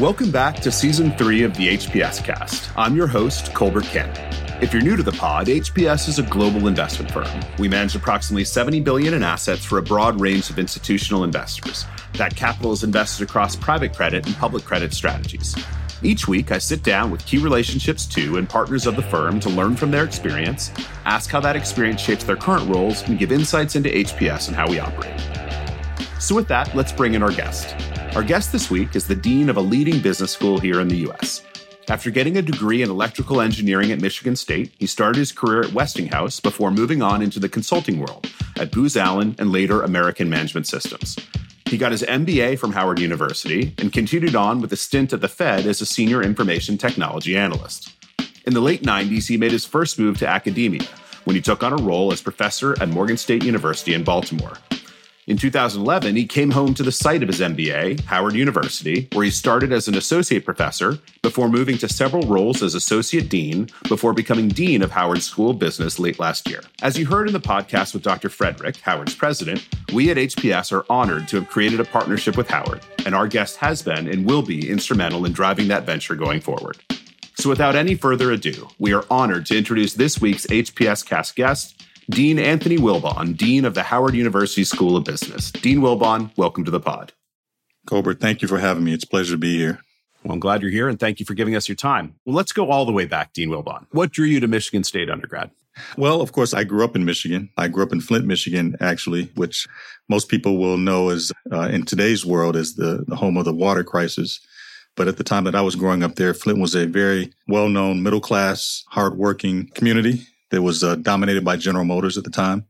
Welcome back to Season 3 of the HPS Cast. I'm your host, Colbert Cannon. If you're new to the pod, HPS is a global investment firm. We manage approximately $70 billion in assets for a broad range of institutional investors. That capital is invested across private credit and public credit strategies. Each week, I sit down with key relationships to and partners of the firm to learn from their experience, ask how that experience shapes their current roles, and give insights into HPS and how we operate. So with that, let's bring in our guest. Our guest this week is the dean of a leading business school here in the U.S. After getting a degree in electrical engineering at Michigan State, he started his career at Westinghouse before moving on into the consulting world at Booz Allen and later American Management Systems. He got his MBA from Howard University and continued on with a stint at the Fed as a senior information technology analyst. In the late 90s, he made his first move to academia when he took on a role as professor at Morgan State University in Baltimore. In 2011, he came home to the site of his MBA, Howard University, where he started as an associate professor before moving to several roles as associate dean before becoming dean of Howard School of Business late last year. As you heard in the podcast with Dr. Frederick, Howard's president, we at HPS are honored to have created a partnership with Howard, and our guest has been and will be instrumental in driving that venture going forward. So without any further ado, we are honored to introduce this week's HPS Cast guest, Dean Anthony Wilbon, Dean of the Howard University School of Business. Dean Wilbon, welcome to the pod. Colbert, thank you for having me. It's a pleasure to be here. Well, I'm glad you're here, and thank you for giving us your time. Well, let's go all the way back, Dean Wilbon. What drew you to Michigan State undergrad? Well, of course, I grew up in Michigan. I grew up in Flint, Michigan, actually, which most people will know is, in today's world, is the home of the water crisis. But at the time that I was growing up there, Flint was a very well-known, middle-class, hardworking community. That was dominated by General Motors at the time.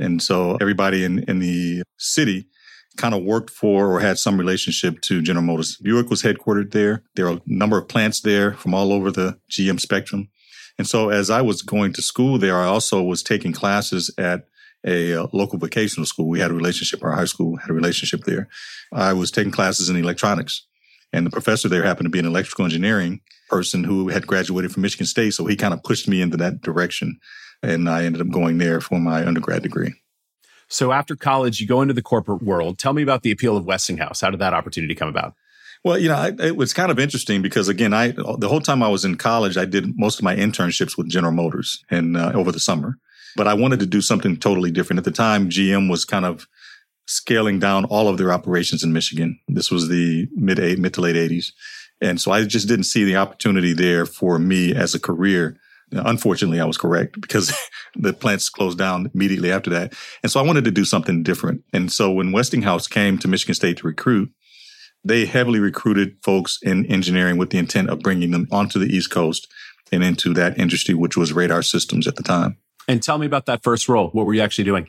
And so everybody in the city kind of worked for or had some relationship to General Motors. Buick was headquartered there. There are a number of plants there from all over the GM spectrum. And so as I was going to school there, I also was taking classes at a local vocational school. We had a relationship, our high school had a relationship there. I was taking classes in electronics. And the professor there happened to be an electrical engineering person who had graduated from Michigan State. So he kind of pushed me into that direction. And I ended up going there for my undergrad degree. So after college, you go into the corporate world. Tell me about the appeal of Westinghouse. How did that opportunity come about? Well, you know, it was kind of interesting because, again, the whole time I was in college, I did most of my internships with General Motors and over the summer. But I wanted to do something totally different. At the time, GM was kind of scaling down all of their operations in Michigan. This was the mid to late 80s. And so I just didn't see the opportunity there for me as a career. Unfortunately, I was correct because the plants closed down immediately after that. And so I wanted to do something different. And so when Westinghouse came to Michigan State to recruit, they heavily recruited folks in engineering with the intent of bringing them onto the East Coast and into that industry, which was radar systems at the time. And tell me about that first role. What were you actually doing?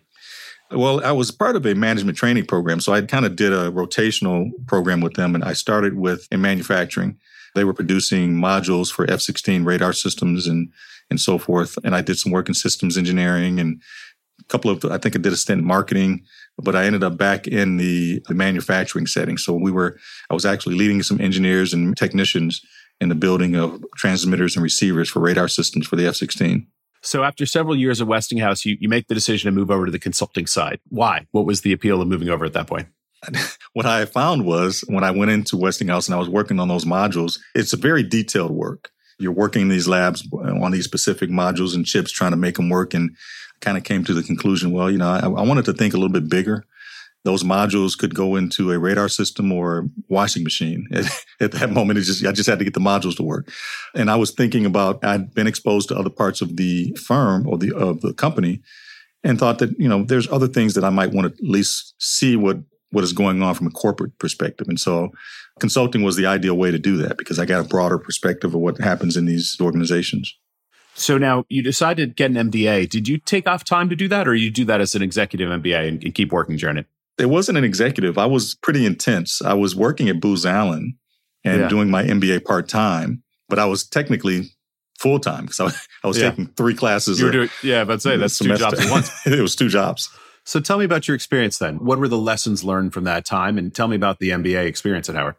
Well, I was part of a management training program, so I kind of did a rotational program with them, and I started with in manufacturing. They were producing modules for F-16 radar systems and so forth, and I did some work in systems engineering and a couple of, I think I did a stint in marketing, but I ended up back in the manufacturing setting. So I was actually leading some engineers and technicians in the building of transmitters and receivers for radar systems for the F-16. So after several years at Westinghouse, you make the decision to move over to the consulting side. Why? What was the appeal of moving over at that point? What I found was when I went into Westinghouse and I was working on those modules, it's a very detailed work. You're working in these labs on these specific modules and chips, trying to make them work. And I kind of came to the conclusion, well, you know, I wanted to think a little bit bigger. Those modules could go into a radar system or a washing machine. At that moment, I just had to get the modules to work. And I was thinking about, I'd been exposed to other parts of the firm or of the company and thought that, you know, there's other things that I might want to at least see what is going on from a corporate perspective. And so consulting was the ideal way to do that because I got a broader perspective of what happens in these organizations. So now you decided to get an MBA. Did you take off time to do that or you do that as an executive MBA and keep working during it? It wasn't an executive. I was pretty intense. I was working at Booz Allen and doing my MBA part-time, but I was technically full-time because I was taking three classes. You were about to say that's semester. 2 jobs at once. It was 2 jobs. So tell me about your experience then. What were the lessons learned from that time? And tell me about the MBA experience at Howard.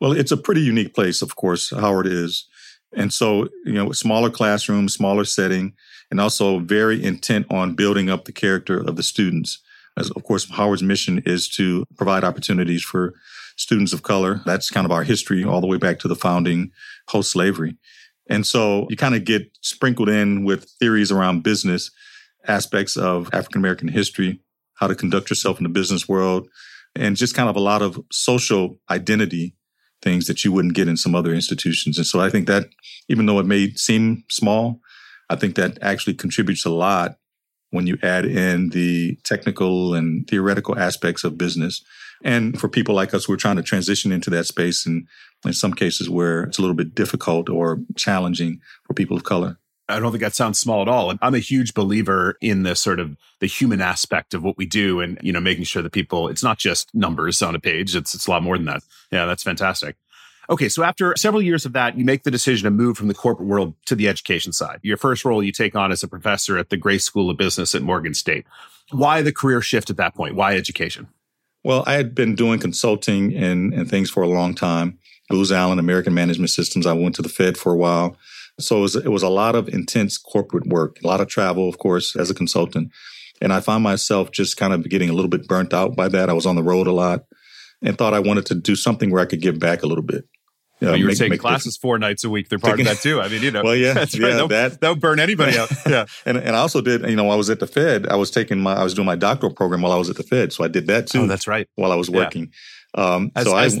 Well, it's a pretty unique place, of course, Howard is. And so, you know, smaller classroom, smaller setting, and also very intent on building up the character of the students. As of course, Howard's mission is to provide opportunities for students of color. That's kind of our history all the way back to the founding post-slavery. And so you kind of get sprinkled in with theories around business, aspects of African-American history, how to conduct yourself in the business world, and just kind of a lot of social identity things that you wouldn't get in some other institutions. And so I think that even though it may seem small, I think that actually contributes a lot when you add in the technical and theoretical aspects of business. And for people like us, we're trying to transition into that space, and in some cases where it's a little bit difficult or challenging for people of color. I don't think that sounds small at all. And I'm a huge believer in the sort of the human aspect of what we do, and making sure that people, it's not just numbers on a page, it's a lot more than that. Yeah, that's fantastic. Okay, so after several years of that, you make the decision to move from the corporate world to the education side. Your first role you take on as a professor at the Gray School of Business at Morgan State. Why the career shift at that point? Why education? Well, I had been doing consulting and things for a long time. Booz Allen, American Management Systems. I went to the Fed for a while. So it was a lot of intense corporate work, a lot of travel, of course, as a consultant. And I found myself just kind of getting a little bit burnt out by that. I was on the road a lot and thought I wanted to do something where I could give back a little bit. You were taking classes 4 nights a week. They're part of that too. I mean, Well, yeah, that's right. That would burn anybody out. Yeah. And I also did, I was at the Fed. I was doing my doctoral program while I was at the Fed. So I did that too. Oh, that's right. While I was working. Yeah. As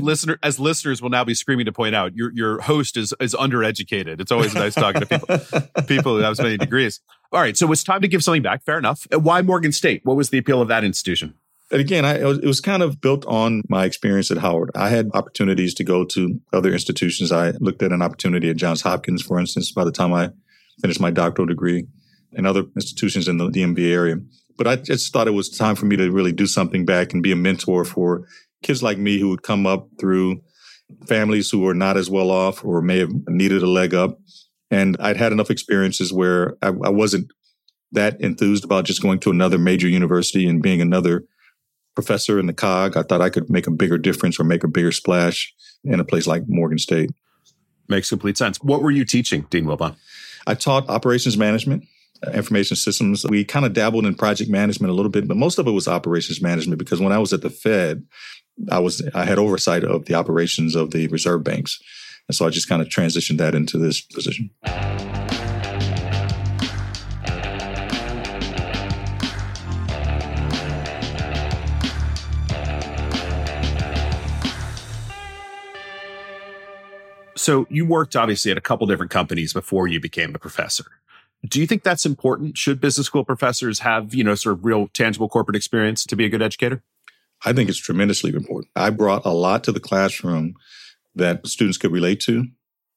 listeners will now be screaming to point out, your host is undereducated. It's always nice talking to people who have so many degrees. All right, so it's time to give something back. Fair enough. Why Morgan State? What was the appeal of that institution? And again, it was kind of built on my experience at Howard. I had opportunities to go to other institutions. I looked at an opportunity at Johns Hopkins, for instance, by the time I finished my doctoral degree, and other institutions in the DMV area. But I just thought it was time for me to really do something back and be a mentor for kids like me who would come up through families who were not as well off or may have needed a leg up. And I'd had enough experiences where I wasn't that enthused about just going to another major university and being another professor in the cog. I thought I could make a bigger difference or make a bigger splash in a place like Morgan State. Makes complete sense. What were you teaching, Dean Wilbon? I taught operations management, information systems. We kind of dabbled in project management a little bit, but most of it was operations management because when I was at the Fed, I had oversight of the operations of the reserve banks. And so I just kind of transitioned that into this position. So you worked obviously at a couple different companies before you became a professor. Do you think that's important? Should business school professors have, sort of real tangible corporate experience to be a good educator? I think it's tremendously important. I brought a lot to the classroom that students could relate to,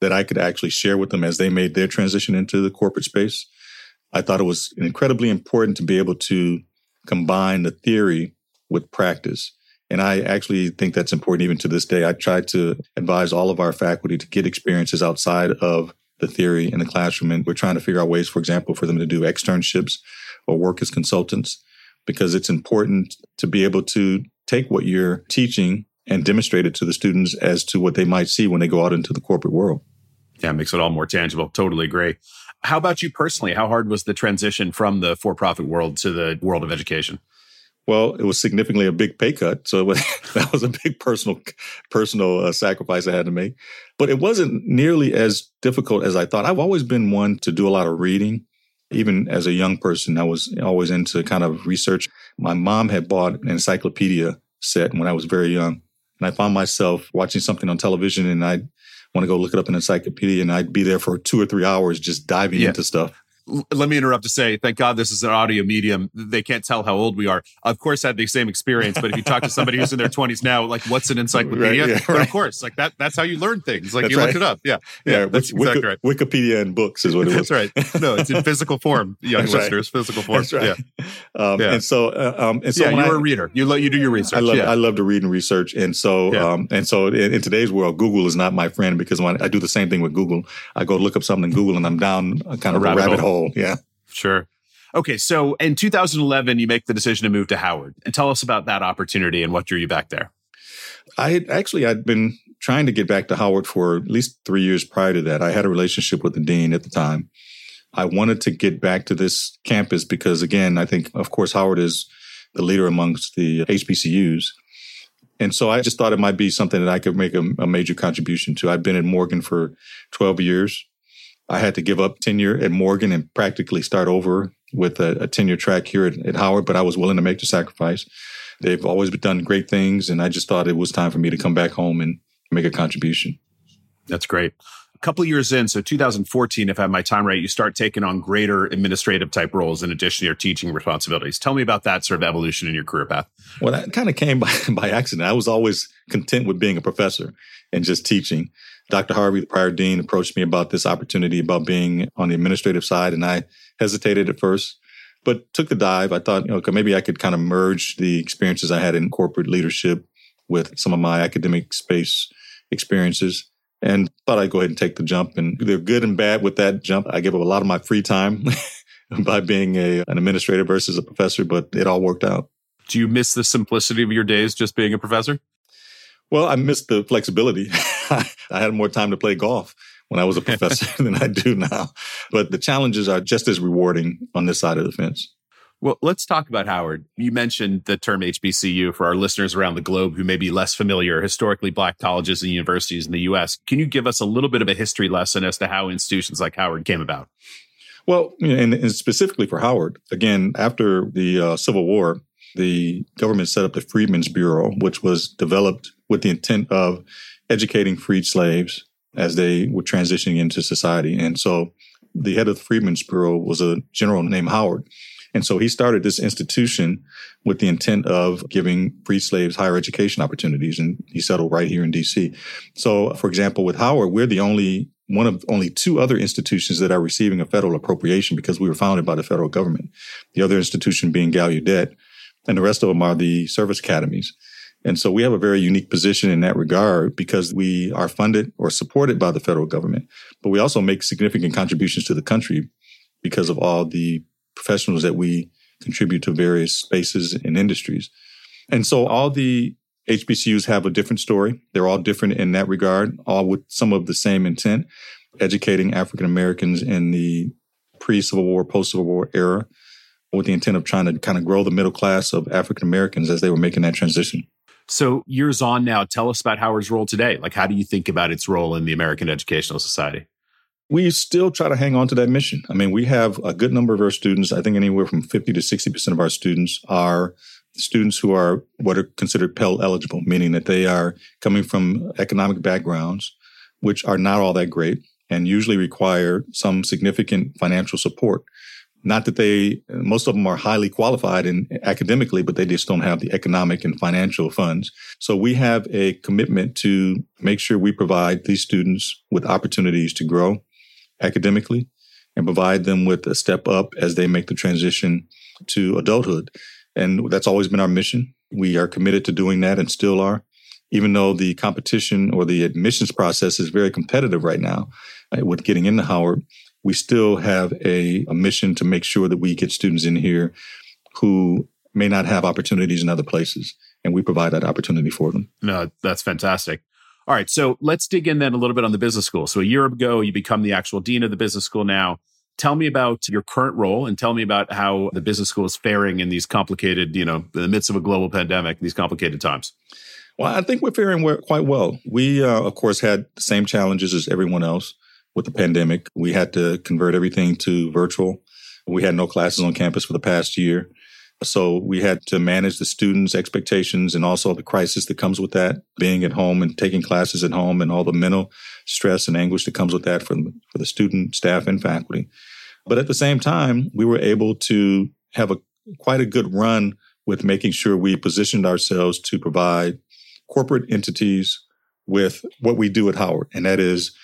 that I could actually share with them as they made their transition into the corporate space. I thought it was incredibly important to be able to combine the theory with practice. And I actually think that's important even to this day. I try to advise all of our faculty to get experiences outside of the theory in the classroom. And we're trying to figure out ways, for example, for them to do externships or work as consultants, because it's important to be able to take what you're teaching and demonstrate it to the students as to what they might see when they go out into the corporate world. Yeah, it makes it all more tangible. Totally agree. How about you personally? How hard was the transition from the for-profit world to the world of education? Well, it was significantly a big pay cut. So that was a big personal sacrifice I had to make. But it wasn't nearly as difficult as I thought. I've always been one to do a lot of reading. Even as a young person, I was always into kind of research. My mom had bought an encyclopedia set when I was very young. And I found myself watching something on television and I'd want to go look it up in an encyclopedia and I'd be there for 2 or 3 hours just diving into stuff. Let me interrupt to say, thank God this is an audio medium. They can't tell how old we are. Of course, I had the same experience, but if you talk to somebody who's in their 20s now, like, what's an encyclopedia? Right, yeah, right. But of course, like that's how you learn things. Like, that's you look it up. Yeah. Yeah. That's exactly right. Wikipedia and books is what it was. That's right. No, it's in physical form, young listeners, physical form. That's right. Yeah. And so you were a reader. You do your research. I love to read and research. And so, in today's world, Google is not my friend because when I do the same thing with Google, I go look up something in Google and I'm down kind of a rabbit hole. Yeah, sure. Okay, so in 2011, you make the decision to move to Howard. And tell us about that opportunity and what drew you back there. I'd been trying to get back to Howard for at least 3 years prior to that. I had a relationship with the dean at the time. I wanted to get back to this campus because, again, I think, of course, Howard is the leader amongst the HBCUs. And so I just thought it might be something that I could make a major contribution to. I've been at Morgan for 12 years. I had to give up tenure at Morgan and practically start over with a tenure track here at Howard, but I was willing to make the sacrifice. They've always done great things, and I just thought it was time for me to come back home and make a contribution. That's great. A couple of years in, so 2014, if I have my time right, you start taking on greater administrative type roles in addition to your teaching responsibilities. Tell me about that sort of evolution in your career path. Well, that kind of came by accident. I was always content with being a professor and just teaching. Dr. Harvey, the prior dean, approached me about this opportunity about being on the administrative side, and I hesitated at first, but took the dive. I thought, okay, maybe I could kind of merge the experiences I had in corporate leadership with some of my academic space experiences, and thought I'd go ahead and take the jump. And they're good and bad with that jump. I gave up a lot of my free time by being an administrator versus a professor, but it all worked out. Do you miss the simplicity of your days just being a professor? Well, I missed the flexibility. I had more time to play golf when I was a professor than I do now. But the challenges are just as rewarding on this side of the fence. Well, let's talk about Howard. You mentioned the term HBCU for our listeners around the globe who may be less familiar, historically Black colleges and universities in the U.S. Can you give us a little bit of a history lesson as to how institutions like Howard came about? Well, and specifically for Howard, again, after the Civil War, the government set up the Freedmen's Bureau, which was developed with the intent of educating freed slaves as they were transitioning into society. And so the head of the Freedmen's Bureau was a general named Howard. And so he started this institution with the intent of giving free slaves higher education opportunities. And he settled right here in D.C. So, for example, with Howard, we're the only one of only two other institutions that are receiving a federal appropriation because we were founded by the federal government, the other institution being Gallaudet. And the rest of them are the service academies. And so we have a very unique position in that regard because we are funded or supported by the federal government. But we also make significant contributions to the country because of all the professionals that we contribute to various spaces and industries. And so all the HBCUs have a different story. They're all different in that regard, all with some of the same intent, educating African Americans in the pre-Civil War, post-Civil War era, with the intent of trying to kind of grow the middle class of African Americans as they were making that transition. So years on now, tell us about Howard's role today. Like, how do you think about its role in the American educational society? We still try to hang on to that mission. I mean, we have a good number of our students. I think anywhere from 50 to 60% of our students are students who are what are considered Pell eligible, meaning that they are coming from economic backgrounds, which are not all that great and usually require some significant financial support. Not that most of them are highly qualified in academically, but they just don't have the economic and financial funds. So we have a commitment to make sure we provide these students with opportunities to grow academically and provide them with a step up as they make the transition to adulthood. And that's always been our mission. We are committed to doing that and still are, even though the competition or the admissions process is very competitive right now with getting into Howard. We still have a mission to make sure that we get students in here who may not have opportunities in other places, and we provide that opportunity for them. No, that's fantastic. All right, so let's dig in then a little bit on the business school. So a year ago, you become the actual dean of the business school now. Tell me about your current role and tell me about how the business school is faring in these complicated, in the midst of a global pandemic, these complicated times. Well, I think we're faring quite well. We, of course, had the same challenges as everyone else. With the pandemic, we had to convert everything to virtual. We had no classes on campus for the past year. So we had to manage the students' expectations and also the crisis that comes with that, being at home and taking classes at home and all the mental stress and anguish that comes with that for the student, staff, and faculty. But at the same time, we were able to have quite a good run with making sure we positioned ourselves to provide corporate entities with what we do at Howard, and that is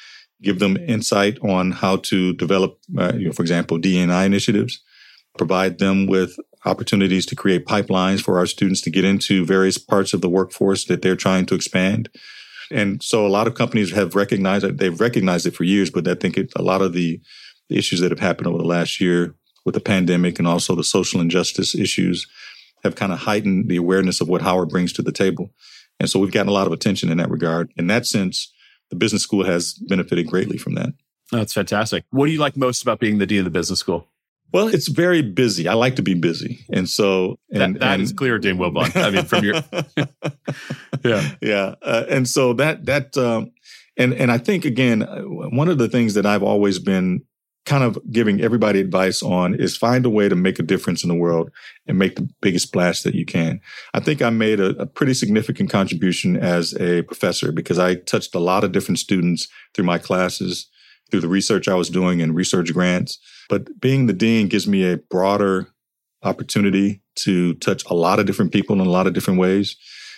give them insight on how to develop, for example, DE&I initiatives, provide them with opportunities to create pipelines for our students to get into various parts of the workforce that they're trying to expand. And so a lot of companies have recognized it. They've recognized it for years, but I think a lot of the issues that have happened over the last year with the pandemic and also the social injustice issues have kind of heightened the awareness of what Howard brings to the table. And so we've gotten a lot of attention in that regard. In that sense, the business school has benefited greatly from that. That's fantastic. What do you like most about being the dean of the business school? Well, it's very busy. I like to be busy. And so... That is clear, Dean Wilbon. I mean, from your... yeah. Yeah. And so that and I think, again, one of the things that I've always been kind of giving everybody advice on is find a way to make a difference in the world and make the biggest splash that you can. I think I made a pretty significant contribution as a professor because I touched a lot of different students through my classes, through the research I was doing and research grants. But being the dean gives me a broader opportunity to touch a lot of different people in a lot of different ways.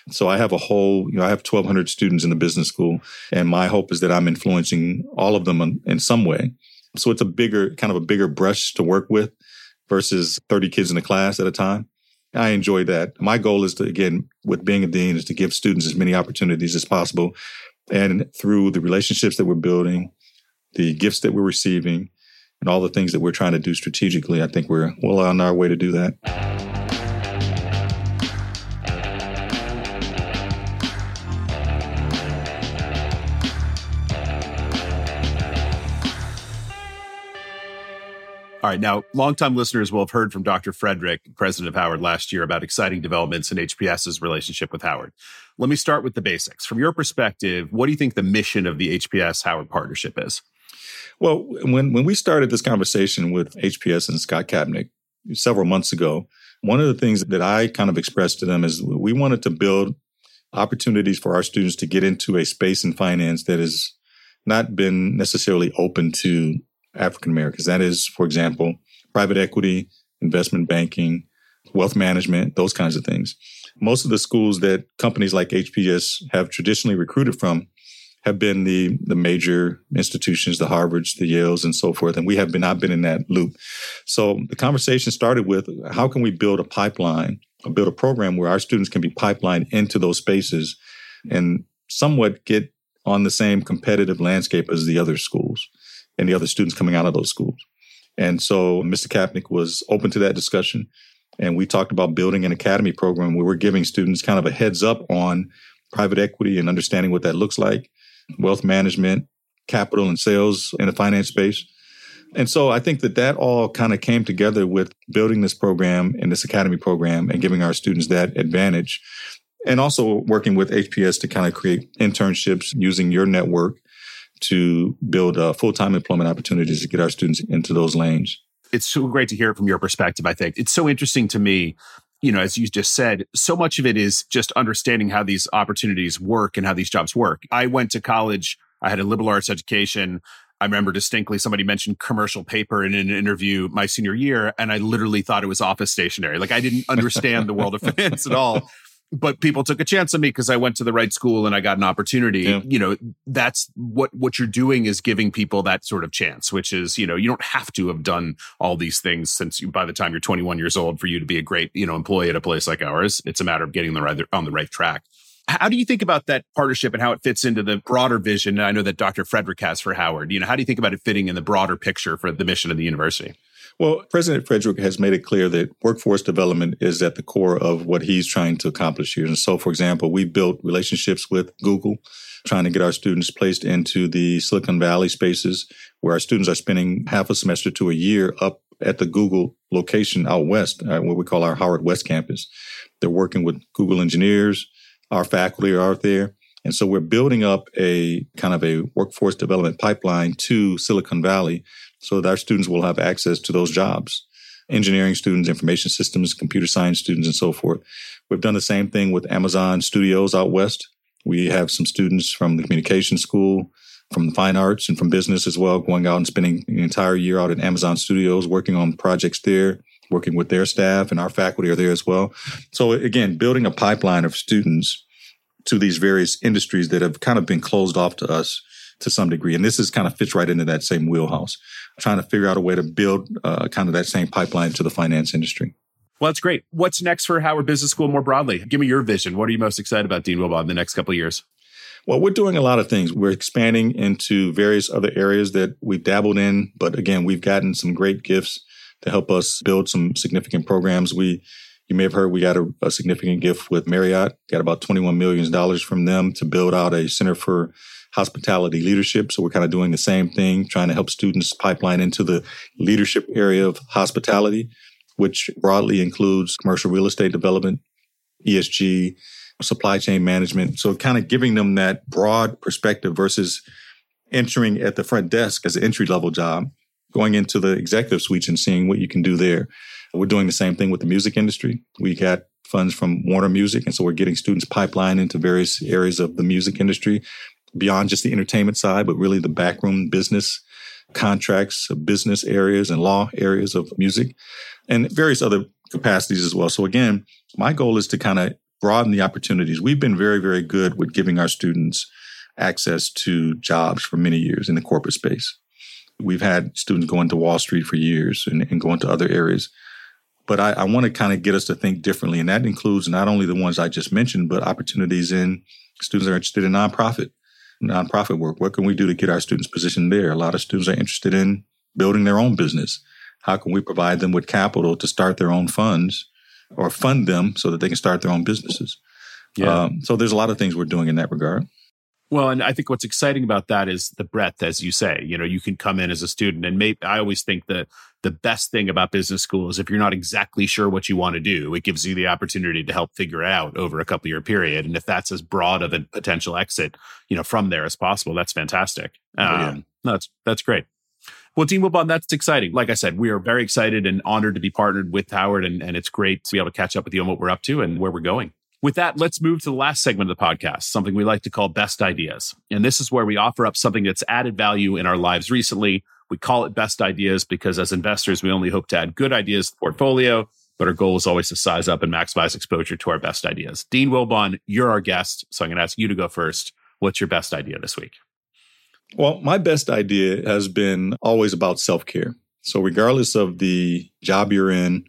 So I have I have 1,200 students in the business school, and my hope is that I'm influencing all of them in some way. So it's a bigger brush to work with versus 30 kids in a class at a time. I enjoy that. My goal is to, again, with being a dean, is to give students as many opportunities as possible. And through the relationships that we're building, the gifts that we're receiving, and all the things that we're trying to do strategically, I think we're well on our way to do that. All right. Now, longtime listeners will have heard from Dr. Frederick, president of Howard, last year about exciting developments in HPS's relationship with Howard. Let me start with the basics. From your perspective, what do you think the mission of the HPS-Howard partnership is? Well, when we started this conversation with HPS and Scott Kapnick several months ago, one of the things that I kind of expressed to them is we wanted to build opportunities for our students to get into a space in finance that has not been necessarily open to African Americans. That is, for example, private equity, investment banking, wealth management, those kinds of things. Most of the schools that companies like HPS have traditionally recruited from have been the major institutions, the Harvards, the Yales, and so forth. And we have not been in that loop. So the conversation started with, how can we build a pipeline, or build a program where our students can be pipelined into those spaces and somewhat get on the same competitive landscape as the other schools and the other students coming out of those schools. And so Mr. Kapnick was open to that discussion. And we talked about building an academy program where we're giving students kind of a heads up on private equity and understanding what that looks like, wealth management, capital and sales in the finance space. And so I think that all kind of came together with building this program and this academy program and giving our students that advantage. And also working with HPS to kind of create internships using your network to build full-time employment opportunities to get our students into those lanes. It's so great to hear it from your perspective, I think. It's so interesting to me. You know, as you just said, so much of it is just understanding how these opportunities work and how these jobs work. I went to college. I had a liberal arts education. I remember distinctly somebody mentioned commercial paper in an interview my senior year, and I literally thought it was office stationery. Like, I didn't understand the world of finance at all. But people took a chance on me because I went to the right school and I got an opportunity. Yeah. You know, that's what you're doing is giving people that sort of chance, which is, you know, you don't have to have done all these things by the time you're 21 years old for you to be a great, you know, employee at a place like ours. It's a matter of getting on the right track. How do you think about that partnership and how it fits into the broader vision? I know that Dr. Frederick has for Howard. You know, how do you think about it fitting in the broader picture for the mission of the university? Well, President Frederick has made it clear that workforce development is at the core of what he's trying to accomplish here. And so, for example, we built relationships with Google, trying to get our students placed into the Silicon Valley spaces where our students are spending half a semester to a year up at the Google location out west, what we call our Howard West campus. They're working with Google engineers. Our faculty are out there. And so we're building up a kind of a workforce development pipeline to Silicon Valley so that our students will have access to those jobs, engineering students, information systems, computer science students, and so forth. We've done the same thing with Amazon Studios out west. We have some students from the communication school, from the fine arts, and from business as well, going out and spending an entire year out at Amazon Studios, working on projects there, working with their staff, and our faculty are there as well. So again, building a pipeline of students to these various industries that have kind of been closed off to us to some degree. And this is kind of fits right into that same wheelhouse, trying to figure out a way to build kind of that same pipeline to the finance industry. Well, that's great. What's next for Howard Business School more broadly? Give me your vision. What are you most excited about, Dean Wilbon, in the next couple of years? Well, we're doing a lot of things. We're expanding into various other areas that we've dabbled in. But again, we've gotten some great gifts to help us build some significant programs. You may have heard we got a significant gift with Marriott, got about $21 million from them to build out a center for hospitality leadership. So we're kind of doing the same thing, trying to help students pipeline into the leadership area of hospitality, which broadly includes commercial real estate development, ESG, supply chain management. So kind of giving them that broad perspective versus entering at the front desk as an entry-level job, going into the executive suites and seeing what you can do there. We're doing the same thing with the music industry. We got funds from Warner Music, and so we're getting students pipeline into various areas of the music industry, beyond just the entertainment side, but really the backroom business contracts, business areas, and law areas of music, and various other capacities as well. So again, my goal is to kind of broaden the opportunities. We've been very, very good with giving our students access to jobs for many years in the corporate space. We've had students going to Wall Street for years and going to other areas. But I want to kind of get us to think differently. And that includes not only the ones I just mentioned, but opportunities in students that are interested in nonprofit work. What can we do to get our students positioned there? A lot of students are interested in building their own business. How can we provide them with capital to start their own funds or fund them so that they can start their own businesses? Yeah. So there's a lot of things we're doing in that regard. Well, and I think what's exciting about that is the breadth, as you say. You know, you can come in as a student, and maybe I always think that the best thing about business school is if you're not exactly sure what you want to do, it gives you the opportunity to help figure it out over a couple-year period. And if that's as broad of a potential exit, you know, from there as possible, that's fantastic. That's great. Well, Dean Wilbon, that's exciting. Like I said, we are very excited and honored to be partnered with Howard, and it's great to be able to catch up with you on what we're up to and where we're going. With that, let's move to the last segment of the podcast, something we like to call Best Ideas. And this is where we offer up something that's added value in our lives recently. We call it Best Ideas because as investors, we only hope to add good ideas to the portfolio, but our goal is always to size up and maximize exposure to our best ideas. Dean Wilbon, you're our guest, so I'm going to ask you to go first. What's your best idea this week? Well, my best idea has been always about self-care. So regardless of the job you're in,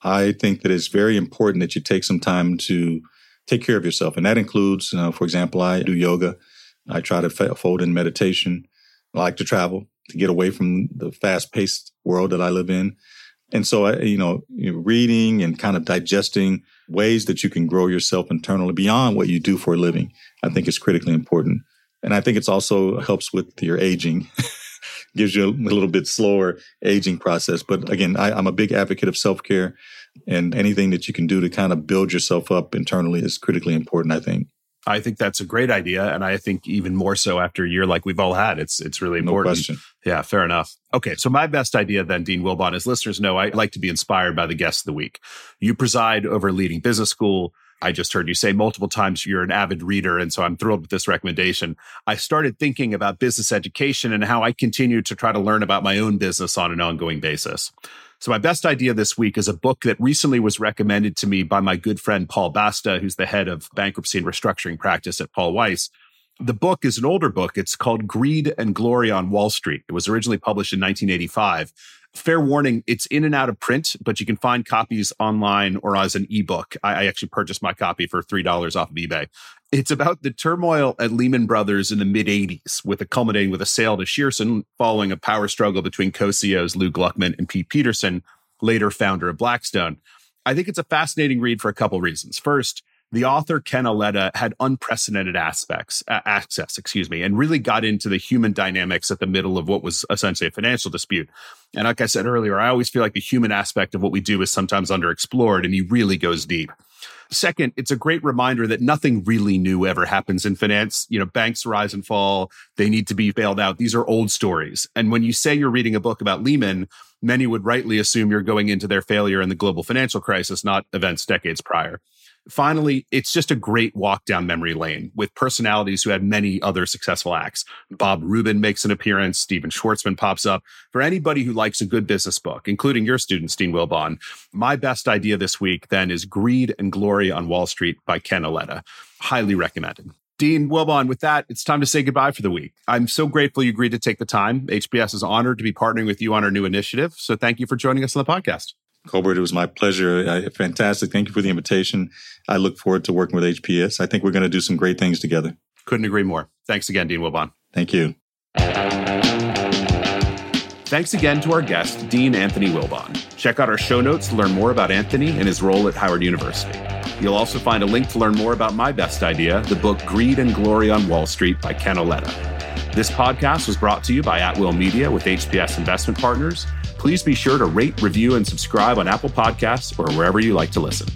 I think that it's very important that you take some time to take care of yourself. And that includes, for example, I do yoga. I try to fold in meditation. I like to travel to get away from the fast-paced world that I live in. And so, reading and kind of digesting ways that you can grow yourself internally beyond what you do for a living, I think is critically important. And I think it's also helps with your aging, gives you a little bit slower aging process. But again, I'm a big advocate of self-care. And anything that you can do to kind of build yourself up internally is critically important, I think. I think that's a great idea. And I think even more so after a year like we've all had, it's really important. No question. Yeah, fair enough. Okay, so my best idea then, Dean Wilbon, as listeners know, I like to be inspired by the guest of the week. You preside over leading business school. I just heard you say multiple times you're an avid reader, and so I'm thrilled with this recommendation. I started thinking about business education and how I continue to try to learn about my own business on an ongoing basis. So my best idea this week is a book that recently was recommended to me by my good friend, Paul Basta, who's the head of bankruptcy and restructuring practice at Paul Weiss. The book is an older book. It's called Greed and Glory on Wall Street. It was originally published in 1985. Fair warning, it's in and out of print, but you can find copies online or as an ebook. I actually purchased my copy for $3 off of eBay. It's about the turmoil at Lehman Brothers in the mid-'80s, with it culminating with a sale to Shearson following a power struggle between co-CEOs Lou Gluckman and Pete Peterson, later founder of Blackstone. I think it's a fascinating read for a couple reasons. First, the author Ken Auletta had unprecedented access, and really got into the human dynamics at the middle of what was essentially a financial dispute. And like I said earlier, I always feel like the human aspect of what we do is sometimes underexplored, and he really goes deep. Second, it's a great reminder that nothing really new ever happens in finance. You know, banks rise and fall. They need to be bailed out. These are old stories. And when you say you're reading a book about Lehman, many would rightly assume you're going into their failure in the global financial crisis, not events decades prior. Finally, it's just a great walk down memory lane with personalities who had many other successful acts. Bob Rubin makes an appearance. Stephen Schwartzman pops up. For anybody who likes a good business book, including your students, Dean Wilbon, my best idea this week then is Greed and Glory on Wall Street by Ken Auletta. Highly recommended. Dean Wilbon, with that, it's time to say goodbye for the week. I'm so grateful you agreed to take the time. HPS is honored to be partnering with you on our new initiative. So thank you for joining us on the podcast. Colbert, it was my pleasure. Fantastic. Thank you for the invitation. I look forward to working with HPS. I think we're going to do some great things together. Couldn't agree more. Thanks again, Dean Wilbon. Thank you. Thanks again to our guest, Dean Anthony Wilbon. Check out our show notes to learn more about Anthony and his role at Howard University. You'll also find a link to learn more about my best idea, the book Greed and Glory on Wall Street by Ken Auletta. This podcast was brought to you by Atwill Media with HPS Investment Partners. Please be sure to rate, review, and subscribe on Apple Podcasts or wherever you like to listen.